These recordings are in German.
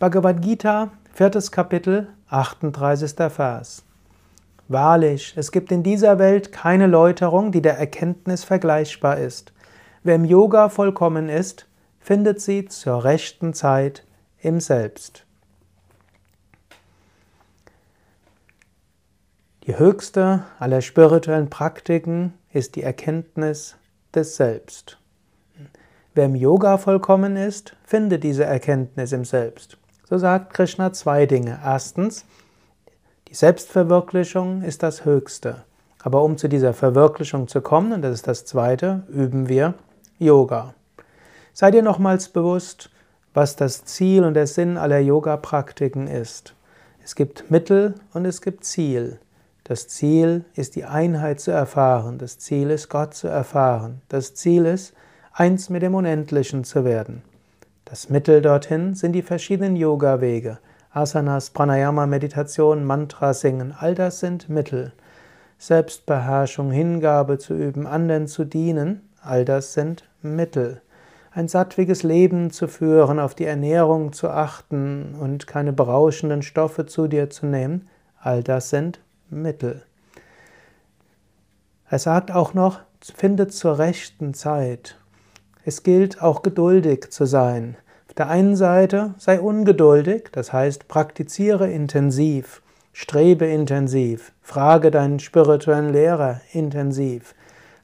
Bhagavad-Gita, 4. Kapitel, 38. Vers. Wahrlich, es gibt in dieser Welt keine Läuterung, die der Erkenntnis vergleichbar ist. Wer im Yoga vollkommen ist, findet sie zur rechten Zeit im Selbst. Die höchste aller spirituellen Praktiken ist die Erkenntnis des Selbst. Wer im Yoga vollkommen ist, findet diese Erkenntnis im Selbst. So sagt Krishna zwei Dinge. Erstens, die Selbstverwirklichung ist das Höchste. Aber um zu dieser Verwirklichung zu kommen, und das ist das Zweite, üben wir Yoga. Sei dir nochmals bewusst, was das Ziel und der Sinn aller Yoga-Praktiken ist. Es gibt Mittel und es gibt Ziel. Das Ziel ist, die Einheit zu erfahren. Das Ziel ist, Gott zu erfahren. Das Ziel ist, eins mit dem Unendlichen zu werden. Das Mittel dorthin sind die verschiedenen Yoga-Wege. Asanas, Pranayama, Meditation, Mantra singen, all das sind Mittel. Selbstbeherrschung, Hingabe zu üben, anderen zu dienen, all das sind Mittel. Ein sattwiges Leben zu führen, auf die Ernährung zu achten und keine berauschenden Stoffe zu dir zu nehmen, all das sind Mittel. Er sagt auch noch, finde zur rechten Zeit. Es gilt auch geduldig zu sein. Auf der einen Seite sei ungeduldig, das heißt, praktiziere intensiv, strebe intensiv, frage deinen spirituellen Lehrer intensiv,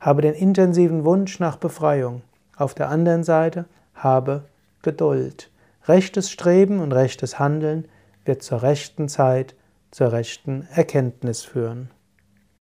habe den intensiven Wunsch nach Befreiung. Auf der anderen Seite habe Geduld. Rechtes Streben und rechtes Handeln wird zur rechten Zeit, zur rechten Erkenntnis führen.